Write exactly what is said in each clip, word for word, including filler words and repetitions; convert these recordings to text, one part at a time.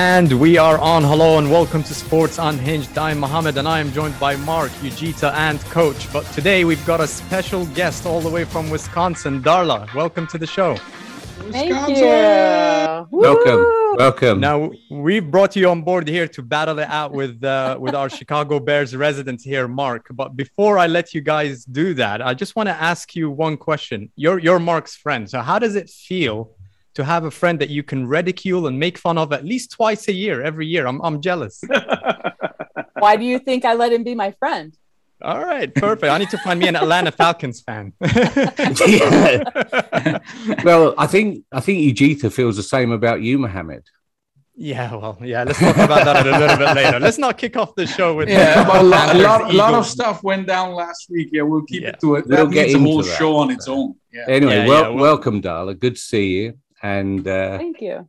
And we are on. Hello and welcome to Sports Unhinged. I'm Mohammed and I am joined by Mark, Yujita and Coach. But today we've got a special guest all the way from Wisconsin, Darla. Welcome to the show. Thank Wisconsin. you. Welcome. Woo! Welcome. Now, we brought you on board here to battle it out with uh, with our Chicago Bears resident here, Mark. But before I let you guys do that, I just want to ask you one question. You're, you're Mark's friend. So how does it feel to have a friend that you can ridicule and make fun of at least twice a year, every year? I'm I'm jealous. Why do you think I let him be my friend? All right, perfect. I need to find me an Atlanta Falcons fan. Yeah. Well, I think I think Yujita feels the same about you, Mohammed. Yeah, well, yeah, let's talk about that a little bit later. Let's not kick off the show with yeah, the, a lot, a lot, lot of stuff went down last week. Yeah, we'll keep yeah. it to it. We'll that get into a whole show on its own. Yeah. Anyway, yeah, well, yeah, well, welcome, Darla. Good to see you. And uh, thank you.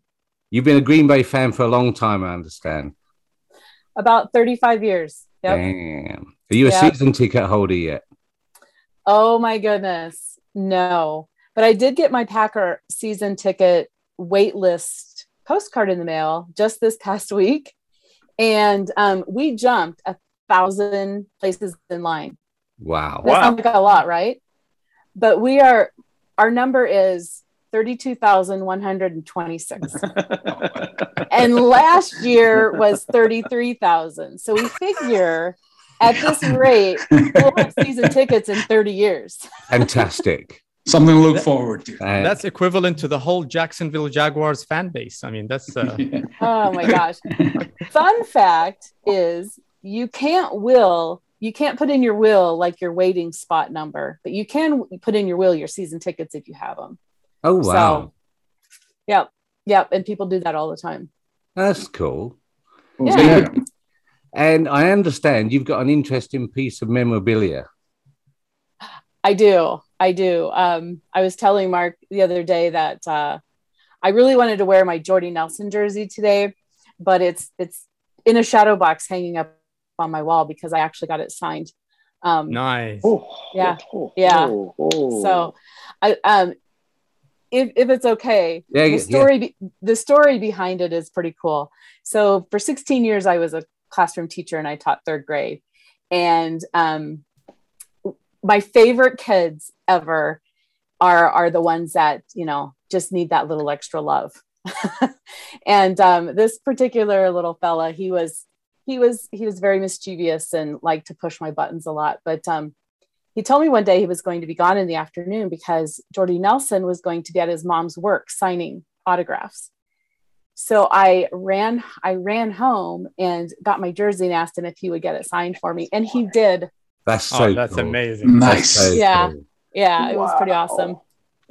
You've been a Green Bay fan for a long time, I understand. About thirty-five years. Yep. Damn. Are you yep. a season ticket holder yet? Oh my goodness, no. But I did get my Packer season ticket waitlist postcard in the mail just this past week, and um, we jumped a thousand places in line. Wow! That wow. sounds like a lot, right? But we are our number is thirty-two thousand one hundred twenty-six. And last year was thirty-three thousand. So we figure at this rate, we'll have season tickets in thirty years. Fantastic. Something to look forward to. Uh, that's equivalent to the whole Jacksonville Jaguars fan base. I mean, that's... Uh... Yeah. Oh my gosh. Fun fact is you can't will... You can't put in your will like your waiting spot number, but you can put in your will your season tickets if you have them. Oh, wow. So, yep. Yep. And people do that all the time. That's cool. Yeah. So you, and I understand you've got an interesting piece of memorabilia. I do. I do. Um, I was telling Mark the other day that uh, I really wanted to wear my Jordy Nelson jersey today, but it's it's in a shadow box hanging up on my wall because I actually got it signed. Um, nice. Yeah. Oh, yeah. Oh, oh. So I... um. If if it's okay, yeah, the story yeah. be, the story behind it is pretty cool. So for sixteen years, I was a classroom teacher and I taught third grade. And um, my favorite kids ever are are the ones that, you know, just need that little extra love. And um, this particular little fella, he was he was he was very mischievous and liked to push my buttons a lot, but. Um, He told me one day he was going to be gone in the afternoon because Jordy Nelson was going to be at his mom's work signing autographs. So I ran, I ran home and got my jersey and asked him if he would get it signed for me. And he did. That's so oh, that's cool. amazing. Nice. That's so yeah. Cool. Yeah. It wow. was pretty awesome.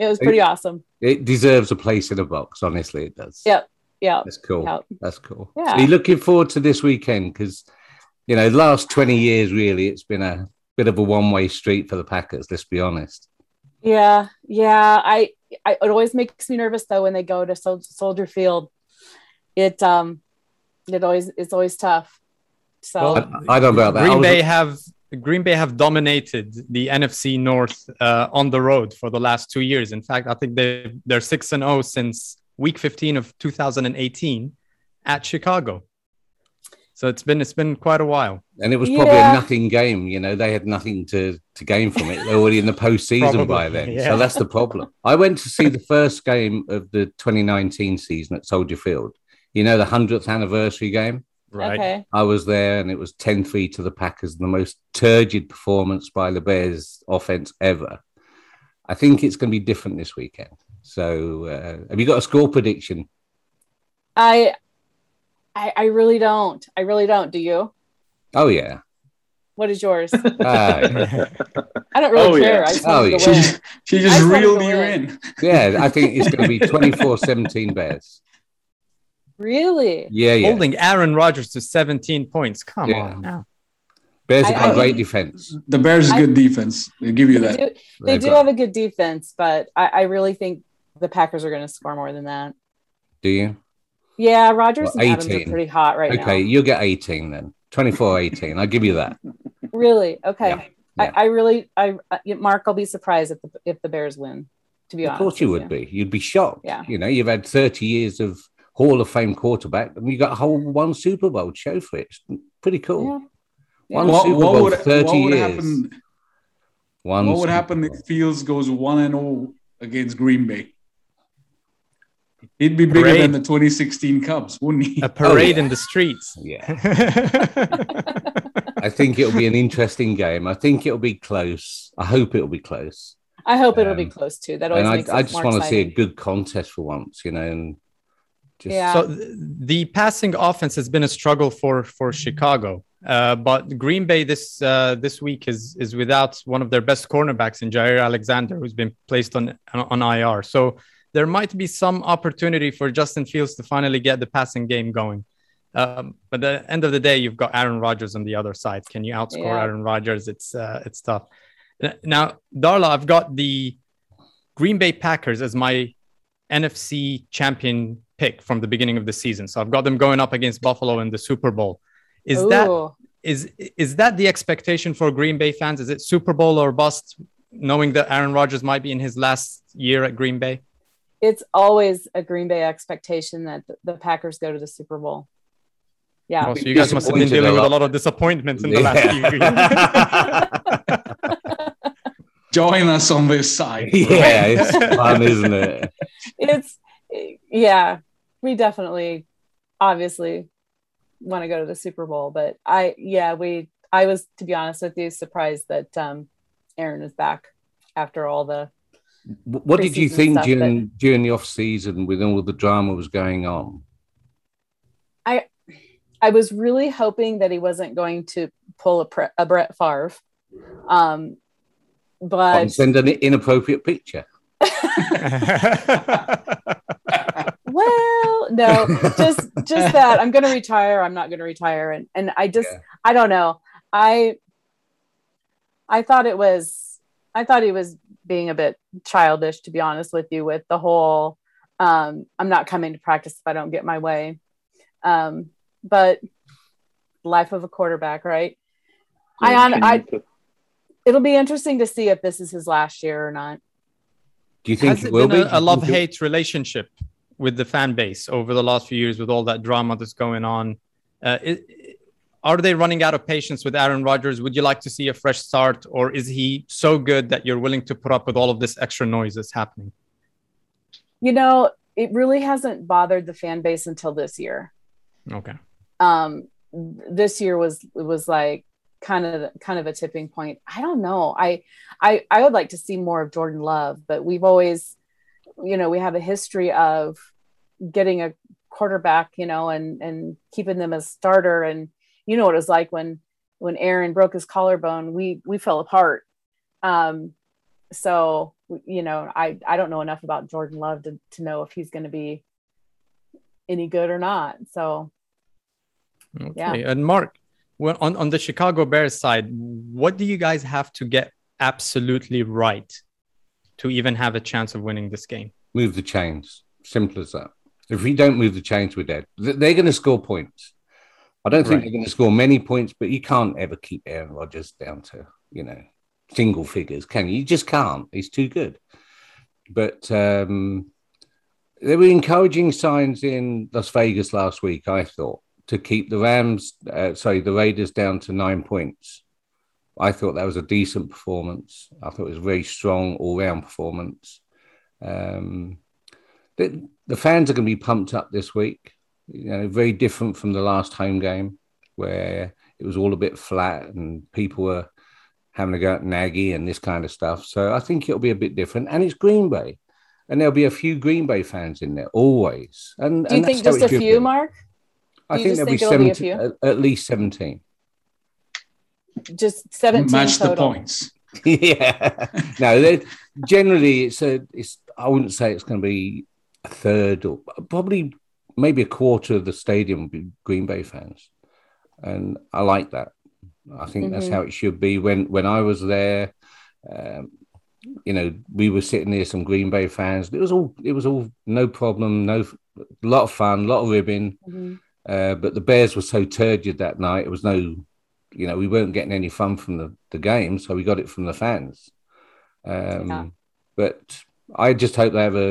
It was pretty it, awesome. It deserves a place in a box. Honestly, it does. Yep. Yeah. That's cool. Yep. That's cool. Yeah. So are you looking forward to this weekend? Because, you know, the last twenty years, really, it's been a bit of a one-way street for the Packers, let's be honest. Yeah, yeah. I, I it always makes me nervous though when they go to Sol- Soldier Field. It um, it always it's always tough. So well, I, I don't know about that. Green Bay have Green Bay have dominated the N F C North uh, on the road for the last two years. In fact, I think they they're six and zero since Week fifteen of two thousand eighteen at Chicago. So it's been it's been quite a while, and it was probably yeah. a nothing game. You know, they had nothing to, to gain from it. They're already in the postseason by then, yeah. so that's the problem. I went to see the first game of the twenty nineteen season at Soldier Field. You know, the hundredth anniversary game. Right. Okay. I was there, and it was ten three to the Packers, the most turgid performance by the Bears offense ever. I think it's going to be different this weekend. So, uh, have you got a score prediction? I. I, I really don't. I really don't. Do you? Oh, yeah. What is yours? Uh, yeah. I don't really oh, care. Yeah. I oh, yeah. She just, she just reeled you in. Yeah, I think it's going to be twenty-four seventeen Bears. Really? Yeah, yeah. Holding Aaron Rodgers to seventeen points. Come yeah. on now. Bears I, have I, great defense. The Bears I, is good defense. They give you they that. Do, they They've do got. have a good defense, but I, I really think the Packers are going to score more than that. Do you? Yeah, Rodgers well, and Adams are pretty hot right okay, now. Okay, you'll get eighteen then. twenty-four eighteen. I'll give you that. Really? Okay. Yeah, yeah. I, I really, I Mark, I'll be surprised if the, if the Bears win, to be of honest. Of course you would you. be. You'd be shocked. Yeah. You know, you've had thirty years of Hall of Fame quarterback, and you got a whole one Super Bowl show for it. It's pretty cool. Yeah. One what, Super Bowl, would, thirty what years. Happen, one what Super would happen Bowl. If Fields goes one and zero against Green Bay? He'd be bigger parade. than the twenty sixteen Cubs, wouldn't he? A parade oh, yeah. in the streets. Yeah. I think it'll be an interesting game. I think it'll be close. I hope it'll be close. I hope um, it'll be close too. That always and makes I, I just want exciting. to see a good contest for once, you know. And just... yeah. So th- the passing offense has been a struggle for for Chicago, uh, but Green Bay this uh, this week is is without one of their best cornerbacks in Jaire Alexander, who's been placed on on I R. So there might be some opportunity for Justin Fields to finally get the passing game going. Um, but at the end of the day, you've got Aaron Rodgers on the other side. Can you outscore yeah. Aaron Rodgers? It's uh, it's tough. Now, Darla, I've got the Green Bay Packers as my N F C champion pick from the beginning of the season. So I've got them going up against Buffalo in the Super Bowl. Is Ooh. that is is that the expectation for Green Bay fans? Is it Super Bowl or bust, knowing that Aaron Rodgers might be in his last year at Green Bay? It's always a Green Bay expectation that the Packers go to the Super Bowl. Yeah. Oh, so you guys must have been dealing with a lot of disappointments in the yeah. last few years. Join us on this side. Yeah, it's fun, isn't it? It's, yeah, we definitely, obviously, want to go to the Super Bowl. But I, yeah, we, I was, to be honest with you, surprised that um, Aaron is back after all the. What did you think during that, during the off season with all the drama was going on? I, I was really hoping that he wasn't going to pull a, pre, a Brett Favre. Um, But and send an inappropriate picture. Well, no, just just that I'm going to retire. I'm not going to retire, and and I just yeah. I don't know. I I thought it was I thought he was being a bit childish, to be honest with you, with the whole um, I'm not coming to practice if I don't get my way. Um, but life of a quarterback, right? Yeah, I on I. Put- It'll be interesting to see if this is his last year or not. Do you think Has it will been be? a, a love-hate relationship with the fan base over the last few years with all that drama that's going on? Uh, it, it, are they running out of patience with Aaron Rodgers? Would you like to see a fresh start, or is he so good that you're willing to put up with all of this extra noise that's happening? You know, it really hasn't bothered the fan base until this year. Okay. Um, this year was was like. kind of kind of a tipping point. I don't know. I, I I would like to see more of Jordan Love, but we've always, you know, we have a history of getting a quarterback, you know, and and keeping them as starter. And you know what it was like when when Aaron broke his collarbone, we we fell apart. Um, so you know, I I don't know enough about Jordan Love to to know if he's going to be any good or not. So okay. yeah. And Mark, Well, on, on the Chicago Bears side, what do you guys have to get absolutely right to even have a chance of winning this game? Move the chains. Simple as that. If we don't move the chains, we're dead. They're going to score points. I don't think right. they're going to score many points, but you can't ever keep Aaron Rodgers down to, you know, single figures, can you? You just can't. He's too good. But um, there were encouraging signs in Las Vegas last week, I thought. To keep the Rams, uh, sorry, the Raiders down to nine points. I thought that was a decent performance. I thought it was a very strong all-round performance. Um, the, the fans are going to be pumped up this week. You know, very different from the last home game where it was all a bit flat and people were having to go at Nagy and this kind of stuff. So I think it'll be a bit different. And it's Green Bay. And there'll be a few Green Bay fans in there, always. And do you and think just a few, Mark? I think there'll think be, seventeen, be at least seventeen. Just seventeen match total. The points. yeah. No, generally it's a. It's. I wouldn't say it's going to be a third or probably maybe a quarter of the stadium will be Green Bay fans, and I like that. I think mm-hmm. that's how it should be. When when I was there, um, you know, we were sitting near some Green Bay fans. It was all. It was all no problem. No, a lot of fun. A lot of ribbing. Mm-hmm. Uh, but the Bears were so turgid that night. It was no, you know, we weren't getting any fun from the, the game. So we got it from the fans. Um, yeah. But I just hope they have a,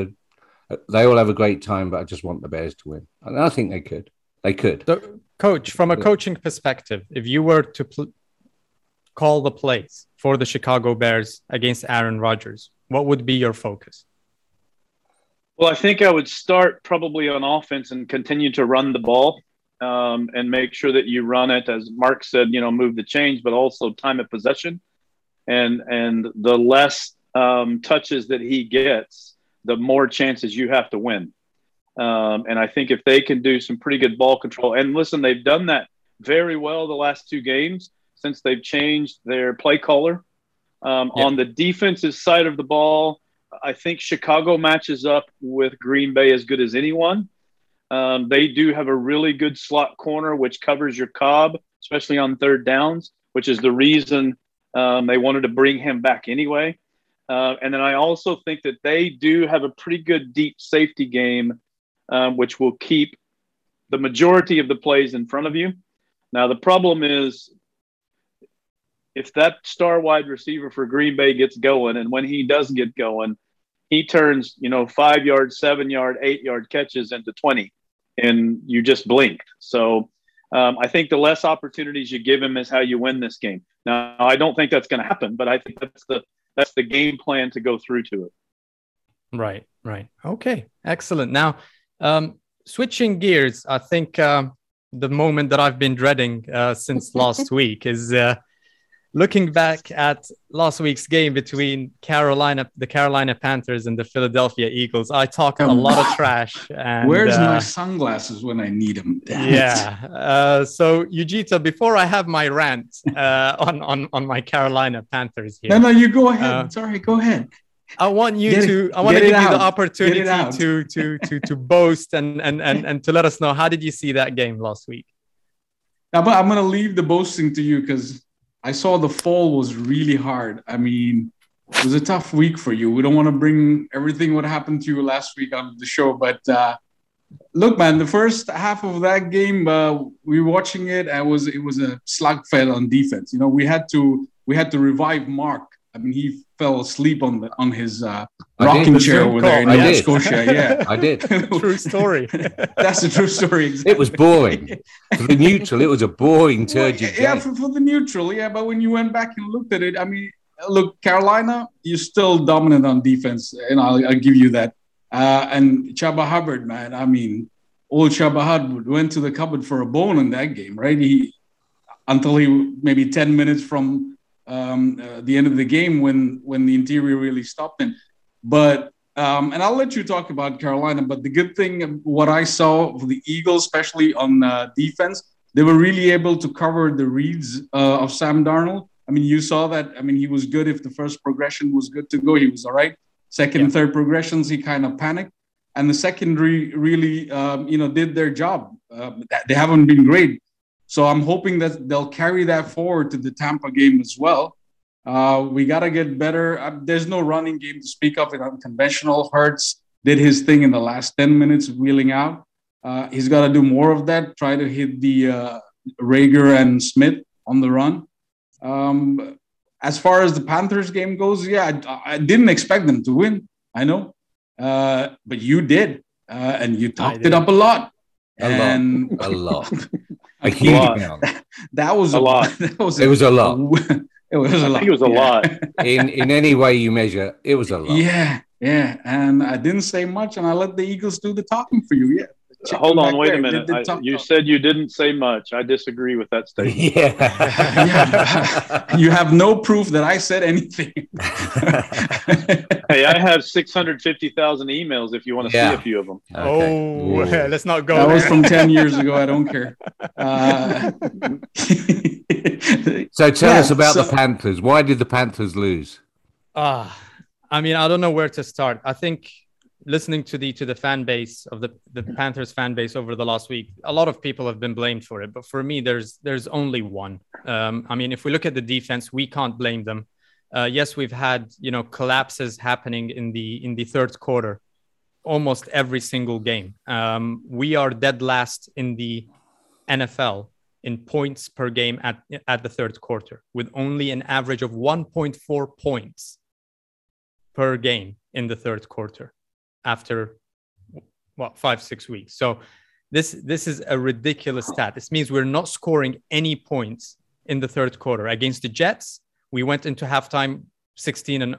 they all have a great time, but I just want the Bears to win. And I think they could. They could. So, coach, from a coaching perspective, if you were to pl- call the plays for the Chicago Bears against Aaron Rodgers, what would be your focus? Well, I think I would start probably on offense and continue to run the ball um, and make sure that you run it, as Mark said, you know, move the chains, but also time of possession. And and the less um, touches that he gets, the more chances you have to win. Um, and I think if they can do some pretty good ball control, and listen, they've done that very well the last two games since they've changed their play caller. Um, yeah. On the defensive side of the ball, I think Chicago matches up with Green Bay as good as anyone. Um, they do have a really good slot corner, which covers your Cobb, especially on third downs, which is the reason um, they wanted to bring him back anyway. Uh, and then I also think that they do have a pretty good deep safety game, um, which will keep the majority of the plays in front of you. Now, the problem is, if that star wide receiver for Green Bay gets going, and when he does get going, he turns, you know, five yard, seven yard, eight yard catches into twenty, and you just blink. So um, I think the less opportunities you give him is how you win this game. Now, I don't think that's going to happen, but I think that's the that's the game plan to go through to it. Right, right. Okay, excellent. Now, um, switching gears, I think um, the moment that I've been dreading uh, since last week is uh, – looking back at last week's game between Carolina, the Carolina Panthers and the Philadelphia Eagles, I talked um, a lot of trash. And, where's uh, my sunglasses when I need them? Damn yeah. Uh, so, Yujita, before I have my rant uh, on, on, on my Carolina Panthers here. No, no, you go ahead. Uh, Sorry, go ahead. I want you get to. It, I want to give out. you the opportunity to to to to boast and, and and and to let us know, how did you see that game last week? Now, but I'm going to leave the boasting to you, because I saw the fall was really hard. I mean, it was a tough week for you. We don't want to bring everything what happened to you last week on the show. But uh, look, man, the first half of that game, uh, we were watching it. I was it was a slugfest on defense. You know, we had to we had to revive Mark. I mean, he fell asleep on the, on his uh, rocking did, chair over there in Nova Scotia. Yeah, I did. True story. That's a true story. Exactly. It was boring. For the neutral, it was a boring, turgid well, yeah, game. Yeah, for, for the neutral, yeah. But when you went back and looked at it, I mean, look, Carolina, you're still dominant on defense, and I'll, I'll give you that. Uh, and Chuba Hubbard, man, I mean, old Chuba Hubbard went to the cupboard for a bone in that game, right? He until he maybe ten minutes from. Um, uh, the end of the game when when the interior really stopped him. But, um, and I'll let you talk about Carolina, but the good thing, what I saw for the Eagles, especially on uh, defense, they were really able to cover the reads uh, of Sam Darnold. I mean, you saw that. I mean, he was good. If the first progression was good to go, he was all right. Second, yeah. third progressions, he kind of panicked. And the secondary really, um, you know, did their job. Uh, they haven't been great. So I'm hoping that they'll carry that forward to the Tampa game as well. Uh, we got to get better. Uh, there's no running game to speak of in unconventional. Hurts did his thing in the last ten minutes, wheeling out. Uh, he's got to do more of that, try to hit the uh, Rager and Smith on the run. Um, as far as the Panthers game goes, yeah, I, I didn't expect them to win. I know. Uh, but you did. Uh, and you talked it up a lot. A and lot. A lot. A huge amount. That was a, a lot. That was a, it was a lot. It was a I lot. Think it was a yeah. lot. In in any way you measure, it was a lot. Yeah, yeah. And I didn't say much, and I let the Eagles do the talking for you. Yeah. Check Hold on, wait there. a minute. Did, did I, you talk. said you didn't say much. I disagree with that statement. Yeah. yeah. You have no proof that I said anything. Hey, I have six hundred fifty thousand emails if you want to yeah. see a few of them. Okay. Oh, yeah. Let's not go. That there. was from ten years ago. I don't care. Uh... so tell yeah, us about so... the Panthers. Why did the Panthers lose? Uh, I mean, I don't know where to start. I think listening to the to the fan base of the, the Panthers fan base over the last week, a lot of people have been blamed for it. But for me, there's there's only one. Um, I mean, if we look at the defense, we can't blame them. Uh, yes, we've had, you know, collapses happening in the in the third quarter, almost every single game. Um, we are dead last in the N F L in points per game at at the third quarter, with only an average of one point four points per game in the third quarter. After well, five, six weeks. So this this is a ridiculous stat. This means we're not scoring any points in the third quarter. Against the Jets, we went into halftime sixteen and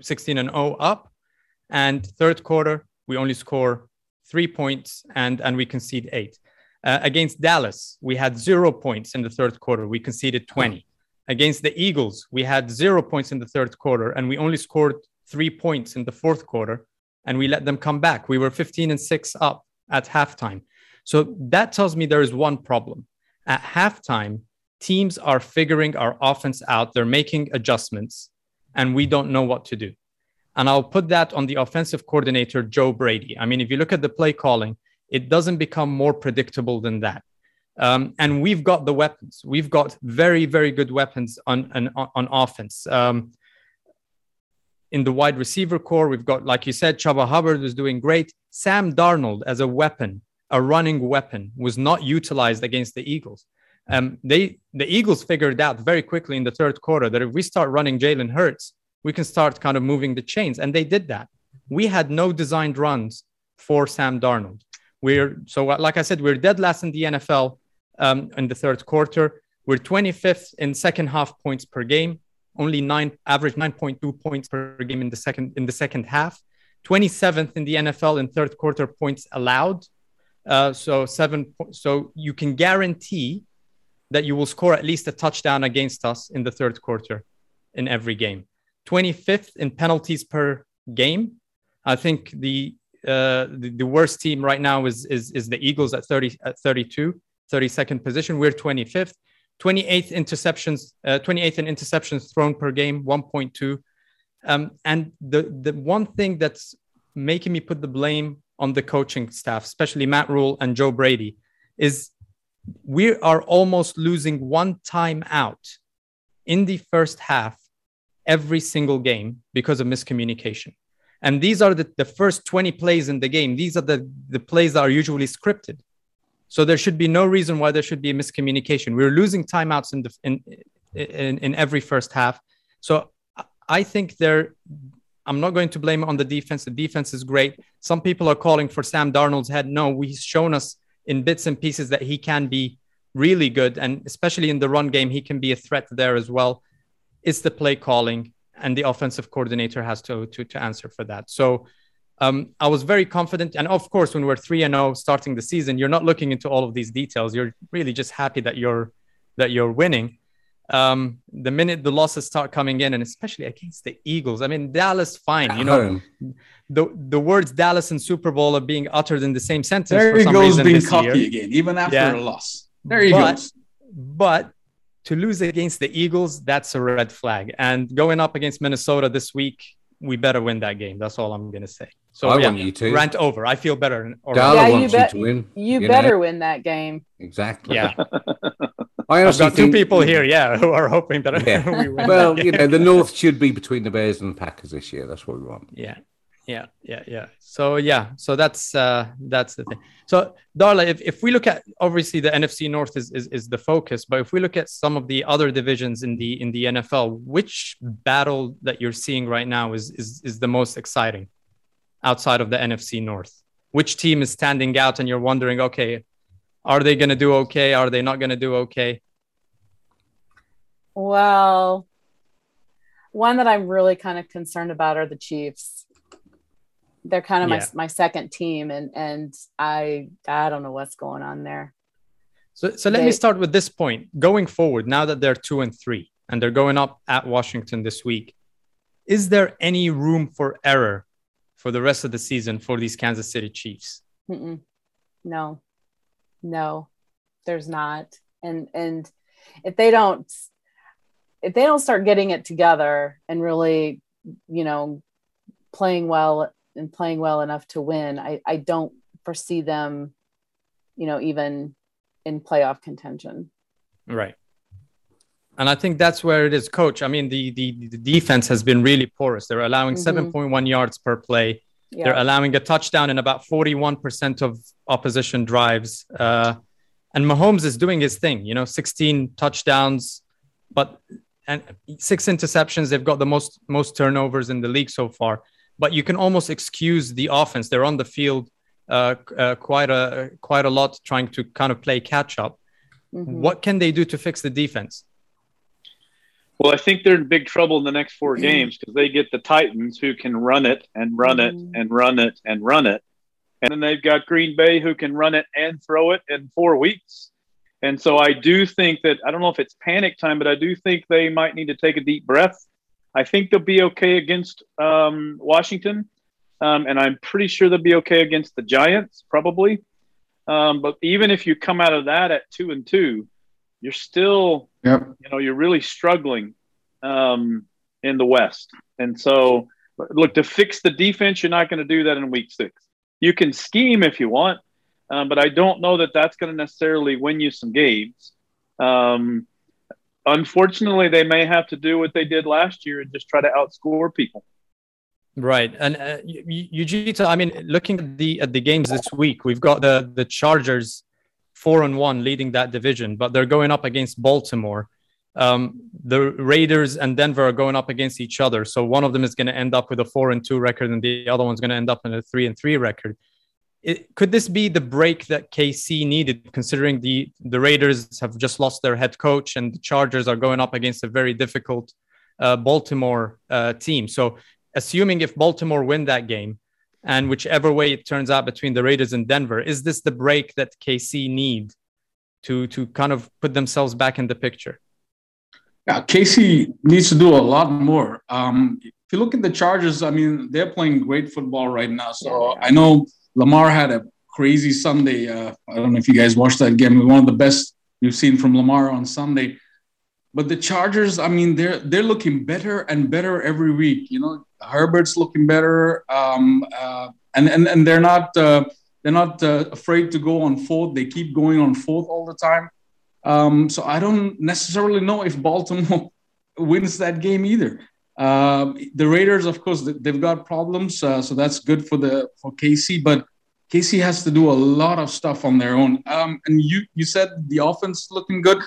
sixteen and oh up, and third quarter we only score three points and and we concede eight. Uh, against Dallas, we had zero points in the third quarter. We conceded twenty. Against the Eagles, we had zero points in the third quarter, and we only scored three points in the fourth quarter, and we let them come back. We were fifteen and six up at halftime. So that tells me there is one problem. At halftime, teams are figuring our offense out. They're making adjustments, and we don't know what to do. And I'll put that on the offensive coordinator, Joe Brady. I mean, if you look at the play calling, it doesn't become more predictable than that. Um, and we've got the weapons. We've got very, very good weapons on, on, on offense. Um, in the wide receiver core, we've got, like you said, Chuba Hubbard is doing great. Sam Darnold as a weapon, a running weapon, was not utilized against the Eagles. Um, they the Eagles figured out very quickly in the third quarter that if we start running Jalen Hurts, we can start kind of moving the chains. And they did that. We had no designed runs for Sam Darnold. We're so, like I said, we're dead last in the N F L um, in the third quarter. We're twenty-fifth in second half points per game, only nine average nine point two points per game in the second in the second half. twenty-seventh in the N F L in third quarter points allowed. Uh, so seven. So you can guarantee that you will score at least a touchdown against us in the third quarter in every game. twenty-fifth in penalties per game. I think the uh, the, the worst team right now is is is the Eagles at thirty at thirty-two, thirty-second position. We're twenty-fifth. twenty-eighth interceptions, uh, twenty-eighth in interceptions thrown per game, one point two. Um, and the the one thing that's making me put the blame on the coaching staff, especially Matt Rule and Joe Brady, is we are almost losing one time out in the first half every single game because of miscommunication. And these are the, the first twenty plays in the game. These are the, the plays that are usually scripted. So there should be no reason why there should be a miscommunication. We're losing timeouts in the in, in, in every first half. So I think there, I'm not going to blame it on the defense. The defense is great. Some people are calling for Sam Darnold's head. No, we've shown us in bits and pieces that he can be really good. And especially in the run game, he can be a threat there as well. It's the play calling, and the offensive coordinator has to, to, to answer for that. So um, I was very confident. And of course, when we're three and oh starting the season, you're not looking into all of these details. You're really just happy that you're that you're winning. Um, the minute the losses start coming in, and especially against the Eagles, I mean, Dallas, fine. You know, the, the words Dallas and Super Bowl are being uttered in the same sentence. There he goes being cocky again, even after yeah. a loss. There he but, goes. But to lose against the Eagles, that's a red flag. And going up against Minnesota this week, we better win that game. That's all I'm going to say. So I yeah, want you to. Rant over. I feel better. Dalla yeah, wants you, be- you to win. You, you better know? win that game. Exactly. Yeah. I I've got think, two people here, yeah, who are hoping that yeah. we win. Well, you know, the North should be between the Bears and the Packers this year. That's what we want. Yeah, yeah, yeah, yeah. So, yeah, so that's uh, that's the thing. So, Darla, if, if we look at, obviously, the N F C North is, is is the focus, but if we look at some of the other divisions in the in the N F L, which battle that you're seeing right now is is is the most exciting outside of the N F C North? Which team is standing out and you're wondering, okay, are they going to do okay? Are they not going to do okay? Well, one that I'm really kind of concerned about are the Chiefs. They're kind of yeah. my my second team, and and I I don't know what's going on there. So so let they, me start with this point. Going forward, now that they're two and three, and they're going up at Washington this week, is there any room for error for the rest of the season for these Kansas City Chiefs? Mm-mm, no. No, there's not. And and if they don't if they don't start getting it together and really, you know, playing well and playing well enough to win, I, I don't foresee them, you know, even in playoff contention. Right. And I think that's where it is, Coach. I mean, the the, the defense has been really porous. They're allowing mm-hmm. seven point one yards per play. Yeah. They're allowing a touchdown in about forty-one percent of opposition drives. Uh, and Mahomes is doing his thing, you know, sixteen touchdowns, but and six interceptions. They've got the most most turnovers in the league so far. But you can almost excuse the offense. They're on the field. uh, uh, quite a quite a lot trying to kind of play catch up. Mm-hmm. What can they do to fix the defense? Well, I think they're in big trouble in the next four mm-hmm. games because they get the Titans who can run it and run mm-hmm. it and run it and run it. And then they've got Green Bay who can run it and throw it in four weeks. And so I do think that, I don't know if it's panic time, but I do think they might need to take a deep breath. I think they'll be okay against um, Washington. Um, and I'm pretty sure they'll be okay against the Giants, probably. Um, but even if you come out of that at two and two, you're still, yep. you know, you're really struggling um, in the West. And so, look, to fix the defense, you're not going to do that in week six. You can scheme if you want, um, but I don't know that that's going to necessarily win you some games. Um, unfortunately, they may have to do what they did last year and just try to outscore people. Right. And uh, Yujita, I mean, looking at the at the games this week, we've got the, the Chargers four and one leading that division, but they're going up against Baltimore. Um, the Raiders and Denver are going up against each other. So one of them is going to end up with a four and two record and the other one's going to end up in a three and three record. It, could this be the break that K C needed, considering the, the Raiders have just lost their head coach and the Chargers are going up against a very difficult uh, Baltimore uh, team? So assuming if Baltimore win that game and whichever way it turns out between the Raiders and Denver, is this the break that K C need to, to kind of put themselves back in the picture? Yeah, K C needs to do a lot more. Um, if you look at the Chargers, I mean, they're playing great football right now. So I know Lamar had a crazy Sunday. Uh, I don't know if you guys watched that game. One of the best we've seen from Lamar on Sunday. But the Chargers, I mean, they're they're looking better and better every week. You know, Herbert's looking better, um, uh, and and and they're not uh, they're not uh, afraid to go on fourth. They keep going on fourth all the time. Um, so I don't necessarily know if Baltimore wins that game either. Uh, the Raiders, of course, they've got problems, uh, so that's good for the for K C. But K C has to do a lot of stuff on their own. Um, and you you said the offense looking good.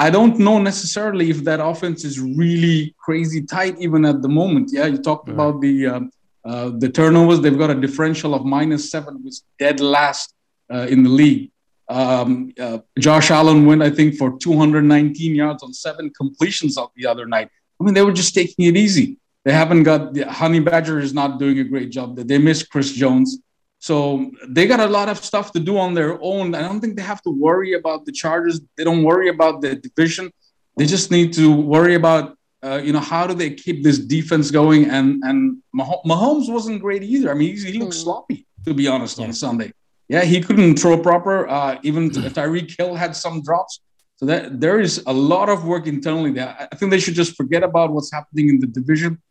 I don't know necessarily if that offense is really crazy tight even at the moment. Yeah, you talked yeah. about the uh, uh, the turnovers. They've got a differential of minus seven, which is dead last uh, in the league. Um, uh, Josh Allen went, I think, for two hundred nineteen yards on seven completions out the other night. I mean, they were just taking it easy. They haven't got the Honey Badger is not doing a great job. They miss Chris Jones. So they got a lot of stuff to do on their own. I don't think they have to worry about the Chargers. They don't worry about the division. They just need to worry about, uh, you know, how do they keep this defense going? And, and Mahomes wasn't great either. I mean, he, he looked sloppy, to be honest, yeah. on Sunday. Yeah, he couldn't throw proper. Uh, even Tyreek Hill had some drops. So that, there is a lot of work internally there. I think they should just forget about what's happening in the division.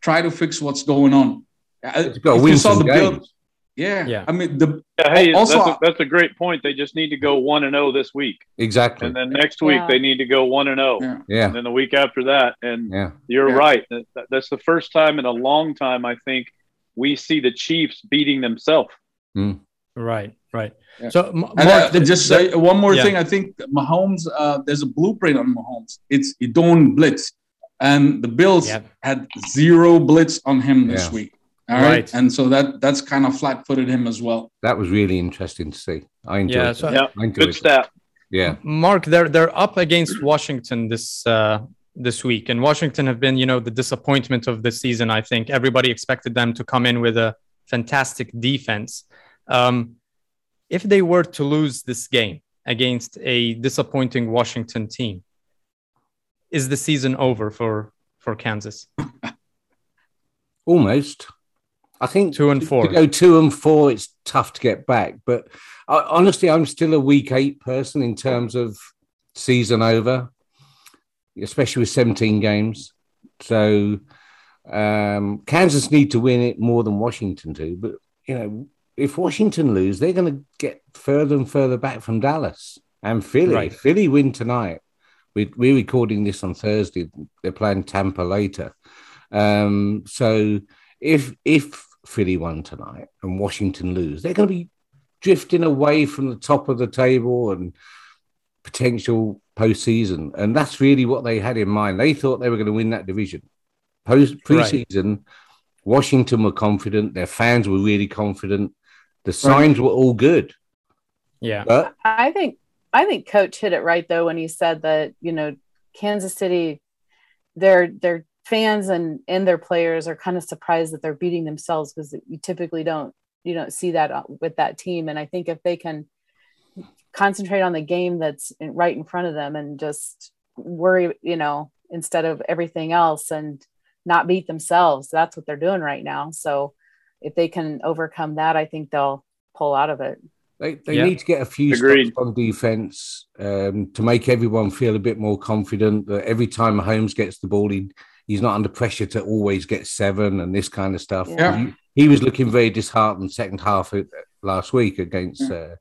Try to fix what's going on. If you saw the build, yeah, yeah. I mean, the yeah, hey, also that's a, that's a great point. They just need to go one and zero this week. Exactly. And then next week yeah. they need to go one and zero. Yeah. yeah. And then the week after that. And yeah. you're yeah. right. That's the first time in a long time I think we see the Chiefs beating themselves. Mm. Right, right. Yeah. So, Mark, and, uh, just uh, one more yeah. thing. I think Mahomes, uh, there's a blueprint on Mahomes. It's you don't blitz, and the Bills yeah. had zero blitz on him this yeah. week. All right? right, and so that that's kind of flat-footed him as well. That was really interesting to see. I enjoyed yeah, so, it. Yeah, I enjoyed good step. Yeah, Mark, they're they're up against Washington this uh, this week, and Washington have been, you know, the disappointment of the season. I think everybody expected them to come in with a fantastic defense. Um, if they were to lose this game against a disappointing Washington team, is the season over for, for Kansas? Almost. I think two and four. To go two and four, it's tough to get back. But I, honestly, I'm still a week eight person in terms of season over, especially with seventeen games. So um, Kansas need to win it more than Washington do. But, you know, if Washington lose, they're going to get further and further back from Dallas and Philly. Right. Philly win tonight. We, we're recording this on Thursday. They're playing Tampa later. Um, so if if Philly won tonight and Washington lose, they're going to be drifting away from the top of the table and potential postseason. And that's really what they had in mind. They thought they were going to win that division. Post preseason, right. Washington were confident. Their fans were really confident. The signs were all good. Yeah. But I think I think Coach hit it right though when he said that, you know, Kansas City, their their fans and, and their players are kind of surprised that they're beating themselves, because you typically don't you don't see that with that team. And I think if they can concentrate on the game that's right in front of them and just worry, you know, instead of everything else, and not beat themselves, that's what they're doing right now. So if they can overcome that, I think they'll pull out of it. They, they yeah. need to get a few Agreed. stops on defense um, to make everyone feel a bit more confident that every time Mahomes gets the ball, he, he's not under pressure to always get seven and this kind of stuff. Yeah. He, he was looking very disheartened second half of, last week against yeah. uh,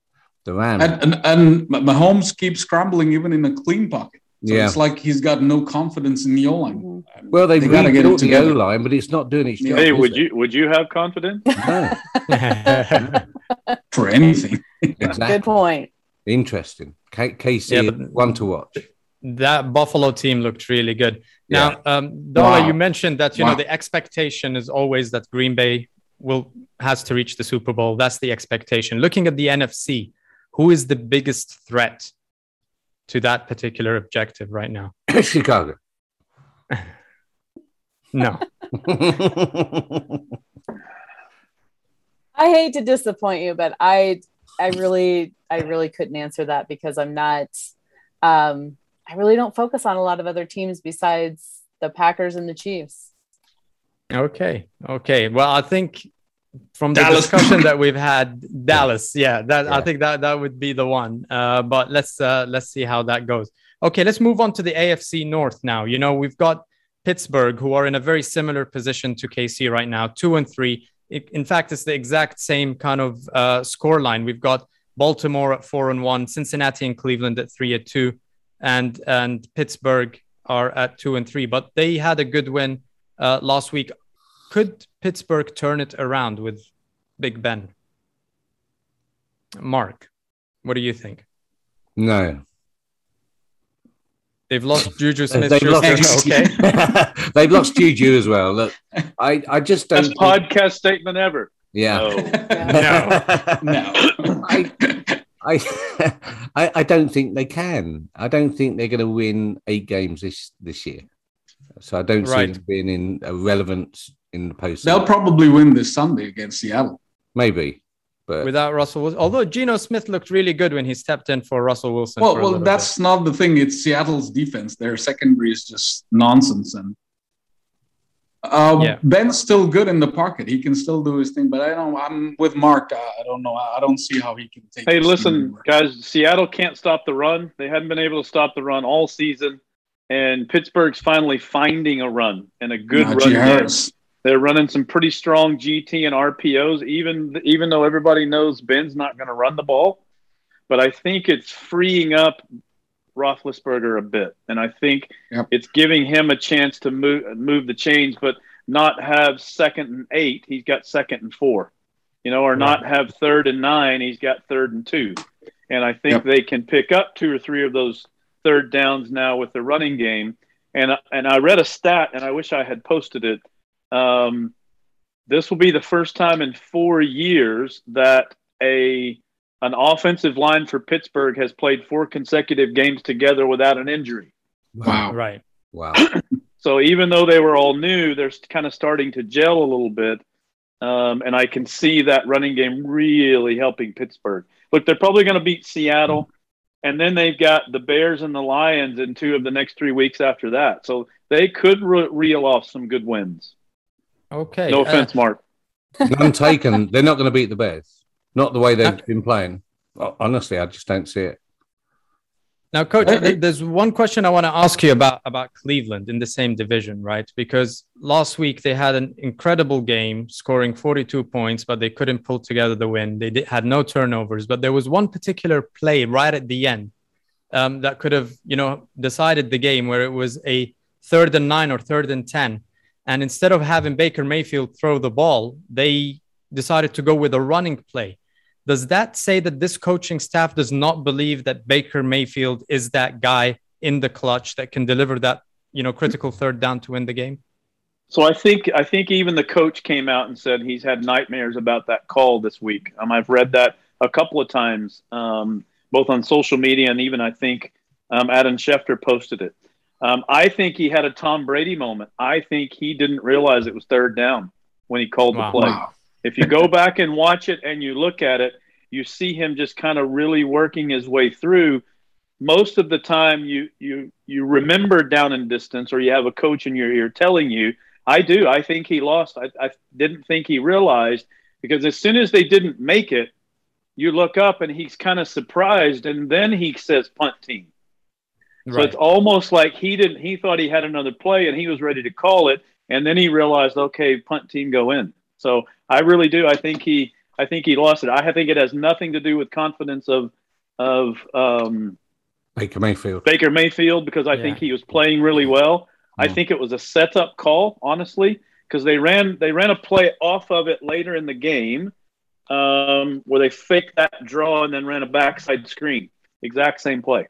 the Rams. And, and, and Mahomes keeps scrambling even in a clean pocket. So yeah. it's like he's got no confidence in the O-line. Well, they've they got to get it together. The O-line, but it's not doing its job. Hey, would you, would you have confidence? No. For anything. Exactly. Good point. Interesting. K- Casey, yeah, one to watch. That Buffalo team looked really good. Now, yeah. um, Dola, wow. you mentioned that, you wow. know, the expectation is always that Green Bay will has to reach the Super Bowl. That's the expectation. Looking at the N F C, who is the biggest threat to that particular objective right now? Chicago. No. I hate to disappoint you, but I, I really, I really couldn't answer that, because I'm not, um, I really don't focus on a lot of other teams besides the Packers and the Chiefs. Okay. Okay. Well, I think from the Dallas. discussion that we've had, Dallas, yeah, that yeah. I think that, that would be the one. Uh, but let's uh, let's see how that goes. Okay, let's move on to the A F C North now. You know, we've got Pittsburgh, who are in a very similar position to K C right now, two and three. It, in fact, it's the exact same kind of uh, scoreline. We've got Baltimore at four and one, Cincinnati and Cleveland at three and two, and and Pittsburgh are at two and three. But they had a good win uh, last week. Could Pittsburgh turn it around with Big Ben? Mark, what do you think? No. They've lost Juju Smith. They've, lost, okay. They've lost Juju as well. Look, I, I just don't. Best think... podcast statement ever. Yeah. No. No. No. I, I, I don't think they can. I don't think they're going to win eight games this, this year. So I don't right. see them being in a relevance in the post. They'll probably win this Sunday against Seattle. Maybe. But without Russell Wilson. Although Geno Smith looked really good when he stepped in for Russell Wilson. Well, well, that's bit. not the thing. It's Seattle's defense. Their secondary is just nonsense. And uh, yeah. Ben's still good in the pocket. He can still do his thing. But I don't. I'm with Mark. I, I don't know. I, I don't see how he can take. Hey, listen, guys. Seattle can't stop the run. They haven't been able to stop the run all season. And Pittsburgh's finally finding a run and a good Not run. They're running some pretty strong G T and R P Os, even even though everybody knows Ben's not going to run the ball. But I think it's freeing up Roethlisberger a bit, and I think yep. it's giving him a chance to move move the chains, but not have second and eight. He's got second and four, you know, or yep. not have third and nine. He's got third and two, and I think yep. they can pick up two or three of those third downs now with the running game. And and I read a stat, and I wish I had posted it. Um, this will be the first time in four years that a an offensive line for Pittsburgh has played four consecutive games together without an injury. Wow. Right. Wow. So even though they were all new, they're kind of starting to gel a little bit. Um, and I can see that running game really helping Pittsburgh. Look, they're probably going to beat Seattle. Mm-hmm. And then they've got the Bears and the Lions in two of the next three weeks after that. So they could re- reel off some good wins. Okay. No offense, uh, Mark. None taken. They're not going to beat the Bears. Not the way they've okay. been playing. Honestly, I just don't see it. Now, Coach, there's one question I want to ask you about, about Cleveland in the same division, right? Because last week they had an incredible game, scoring forty-two points, but they couldn't pull together the win. They did, had no turnovers, but there was one particular play right at the end um, that could have, you know, decided the game, where it was a third and nine or third and ten. And instead of having Baker Mayfield throw the ball, they decided to go with a running play. Does that say that this coaching staff does not believe that Baker Mayfield is that guy in the clutch that can deliver that, you know, critical third down to win the game? So I think I think even the coach came out and said he's had nightmares about that call this week. Um, I've read that a couple of times, um, both on social media and even I think um, Adam Schefter posted it. Um, I think he had a Tom Brady moment. I think he didn't realize it was third down when he called wow. the play. Wow. If you go back and watch it and you look at it, you see him just kind of really working his way through. Most of the time you you you remember down and distance, or you have a coach in your ear telling you. I do. I think he lost. I, I didn't think he realized, because as soon as they didn't make it, you look up and he's kind of surprised, and then he says punt team. Right. So it's almost like he didn't. He thought he had another play and he was ready to call it, and then he realized, okay, punt team, go in. So I really do. I think he. I think he lost it. I think it has nothing to do with confidence of of um, Baker Mayfield. Baker Mayfield, because I yeah. think he was playing really well. I think it was a setup call, honestly, because they ran they ran a play off of it later in the game um, where they faked that draw and then ran a backside screen. Exact same play.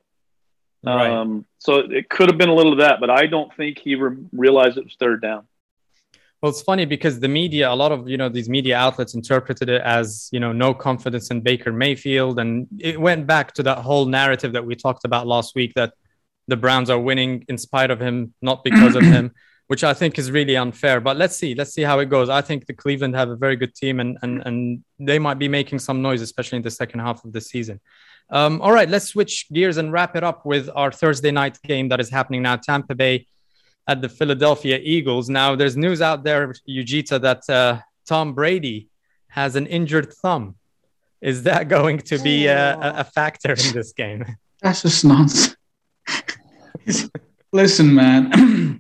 Right. Um, so it could have been a little of that, but I don't think he re- realized it was third down. Well, it's funny because the media, a lot of, you know, these media outlets interpreted it as, you know, no confidence in Baker Mayfield. And it went back to that whole narrative that we talked about last week, that the Browns are winning in spite of him, not because of him, which I think is really unfair. But let's see. Let's see how it goes. I think the Cleveland have a very good team, and and and they might be making some noise, especially in the second half of the season. Um, all right, let's switch gears and wrap it up with our Thursday night game that is happening now. Tampa Bay at the Philadelphia Eagles. Now, there's news out there, Yujita, that uh, Tom Brady has an injured thumb. Is that going to be a, a factor in this game? That's just nonsense. Listen, man,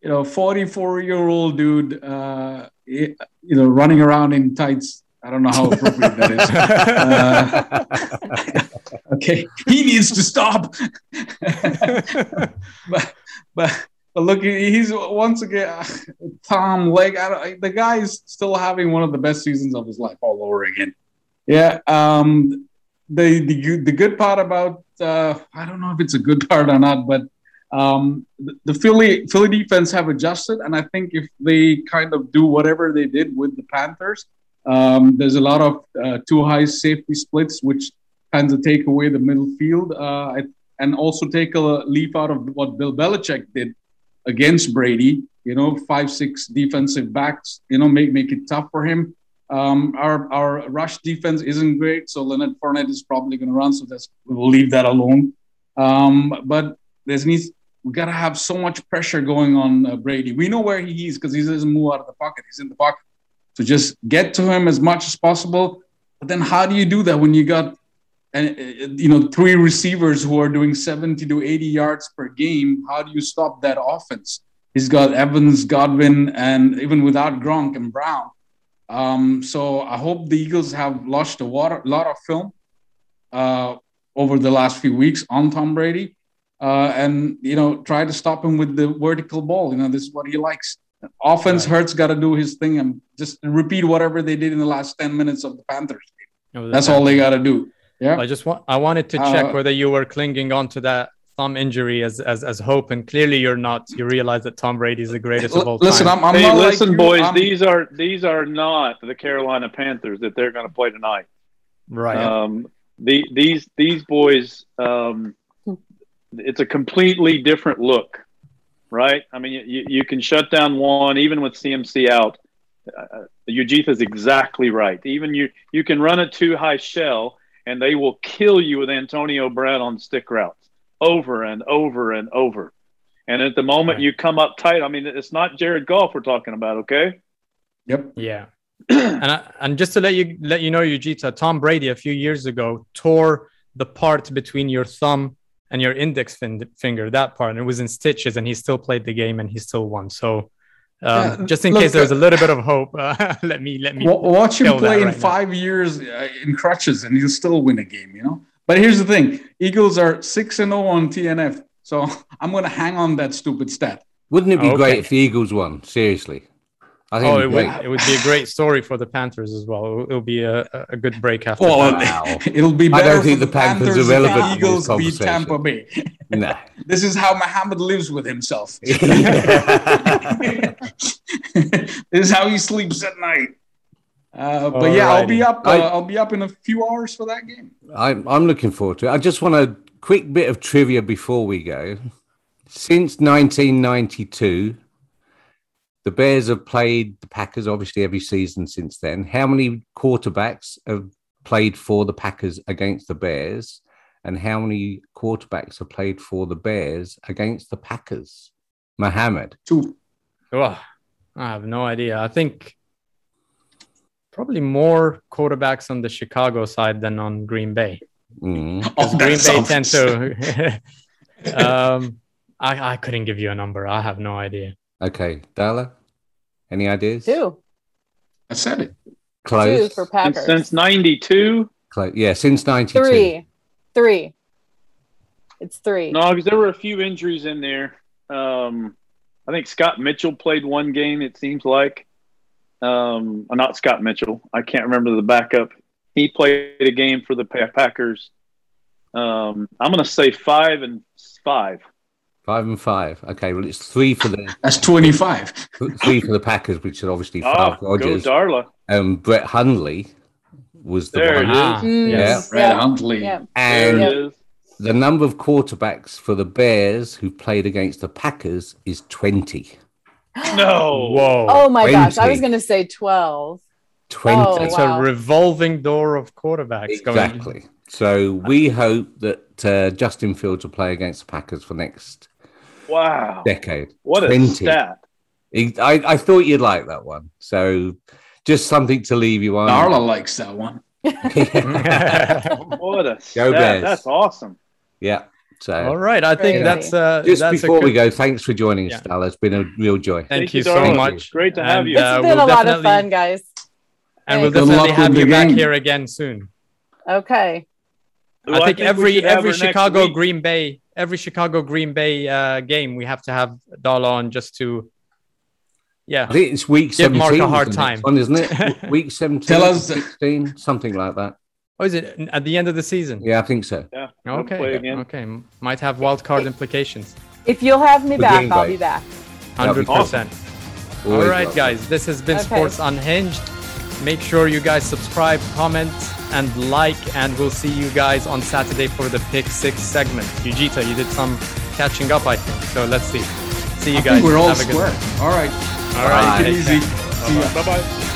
you know, forty-four-year-old dude, uh, you know, running around in tights. I don't know how appropriate that is. Uh, okay, he needs to stop. but, but, but look, he's once again Tom. Like, I don't, the guy is still having one of the best seasons of his life all over again. Yeah. Um, the the the good part about. Uh, I don't know if it's a good part or not, but um, the, the Philly Philly defense have adjusted, and I think if they kind of do whatever they did with the Panthers, um, there's a lot of uh, too high safety splits, which kind of take away the middle field, uh, and also take a leaf out of what Bill Belichick did against Brady. You know, five, six defensive backs. You know, make make it tough for him. Um, our our rush defense isn't great, so Leonard Fournette is probably going to run. So that's, we'll leave that alone. Um, but there's needs we got to have so much pressure going on uh, Brady. We know where he is because he doesn't move out of the pocket. He's in the pocket. So just get to him as much as possible. But then how do you do that when you got uh, you know three receivers who are doing seventy to eighty yards per game? How do you stop that offense? He's got Evans, Godwin, and even without Gronk and Brown. Um, so I hope the Eagles have lost a water, lot of film uh, over the last few weeks on Tom Brady, uh, and you know try to stop him with the vertical ball. You know this is what he likes. Offense, right. Hurts got to do his thing and just repeat whatever they did in the last ten minutes of the Panthers. Oh, the That's Panthers. All they got to do. Yeah. I just want I wanted to check uh, whether you were clinging on to that thumb injury as as as hope, and clearly you're not. You realize that Tom Brady is the greatest of all time. Listen, I'm, I'm hey, not listen, like boys. I'm... These are these are not the Carolina Panthers that they're going to play tonight. Right. Um, the these these boys. Um, it's a completely different look, right? I mean, you, you can shut down one even with C M C out. Uh, Yujitha is exactly right. Even you you can run a two high shell, and they will kill you with Antonio Brown on stick route. Over and over and over. And at the moment right. you come up tight. I mean, it's not Jared Goff we're talking about, okay? Yep. Yeah. and I, and just to let you let you know, Yujita, Tom Brady a few years ago tore the part between your thumb and your index fin- finger, that part, and it was in stitches, and he still played the game and he still won. So um, yeah, just in look, case there's a little bit of hope, uh, let me let me watch him play in right five now. years uh, in crutches, and he'll still win a game, you know? But here's the thing. Eagles are six and oh on T N F. So I'm going to hang on that stupid stat. Wouldn't it be okay. great if the Eagles won? Seriously. I think oh, it would, it would be a great story for the Panthers as well. It'll, it'll be a, a good break after. Oh, wow. It'll be better. I don't think the Panthers are relevant. Eagles beat Tampa Bay. Nah. This is how Muhammad lives with himself. This is how he sleeps at night. Uh, but Alrighty. yeah, I'll be up. Uh, I, I'll be up in a few hours for that game. I'm I'm looking forward to it. I just want a quick bit of trivia before we go. Since nineteen ninety-two. The Bears have played the Packers, obviously, every season since then. How many quarterbacks have played for the Packers against the Bears? And how many quarterbacks have played for the Bears against the Packers? Muhammad. Two. Oh, I have no idea. I think probably more quarterbacks on the Chicago side than on Green Bay. Mm. Oh, Green Bay tends to... um, I, I couldn't give you a number. I have no idea. Okay, Dala, any ideas? Two. I said it. Close. Two for Packers. Since ninety-two? Close. Yeah, since ninety-two. Three. Three. It's three. No, because there were a few injuries in there. Um, I think Scott Mitchell played one game, it seems like. Um, not Scott Mitchell. I can't remember the backup. He played a game for the Packers. Um, I'm going to say five and five. Five and five. Okay, well, it's three for the... That's twenty-five. Three for the Packers, which is obviously five oh, Rodgers. Go Darla. Um, Brett Hundley was the there one. There it is. Mm, yeah. Yes. Brett yeah. Hundley. Yeah. And yeah. the number of quarterbacks for the Bears who played against the Packers is twenty. No. Whoa. Oh, my twenty. Gosh. I was going to say twelve. twenty. Oh, it's wow. a revolving door of quarterbacks. Exactly. Going... So we hope that uh, Justin Fields will play against the Packers for next... Wow. Decade. What twenty. A stat. I, I thought you'd like that one. So just something to leave you on. Darla likes that one. What a stat. That's awesome. Yeah. So all right. I think yeah. that's uh just that's before a good... we go, thanks for joining us, yeah. Darla. It's been a real joy. Thank, Thank you so Darla. much. Great to have and, you. It's uh, been we'll a lot of fun, guys. And Thanks. we'll definitely have you back here again soon. Okay. Well, I, think I think every every Chicago Green Bay Every Chicago Green Bay uh, game, we have to have Darla on just to, yeah, I think it's week seventeen. Give Mark a hard time, one, isn't it? Week seventeen, Tell us sixteen, something like that. Oh, is it at the end of the season? Yeah, I think so. Yeah. Okay. Play again. Okay. Might have wild card implications. If you'll have me back, I'll be back. Hundred percent. All right, guys. This has been okay. Sports Unhinged. Make sure you guys subscribe, comment, and like, and we'll see you guys on Saturday for the Pick Six segment. Yujita, you did some catching up, I think. So let's see. See you I guys. We're all Have square. A good all right. All right. Bye. Take it easy. Bye bye.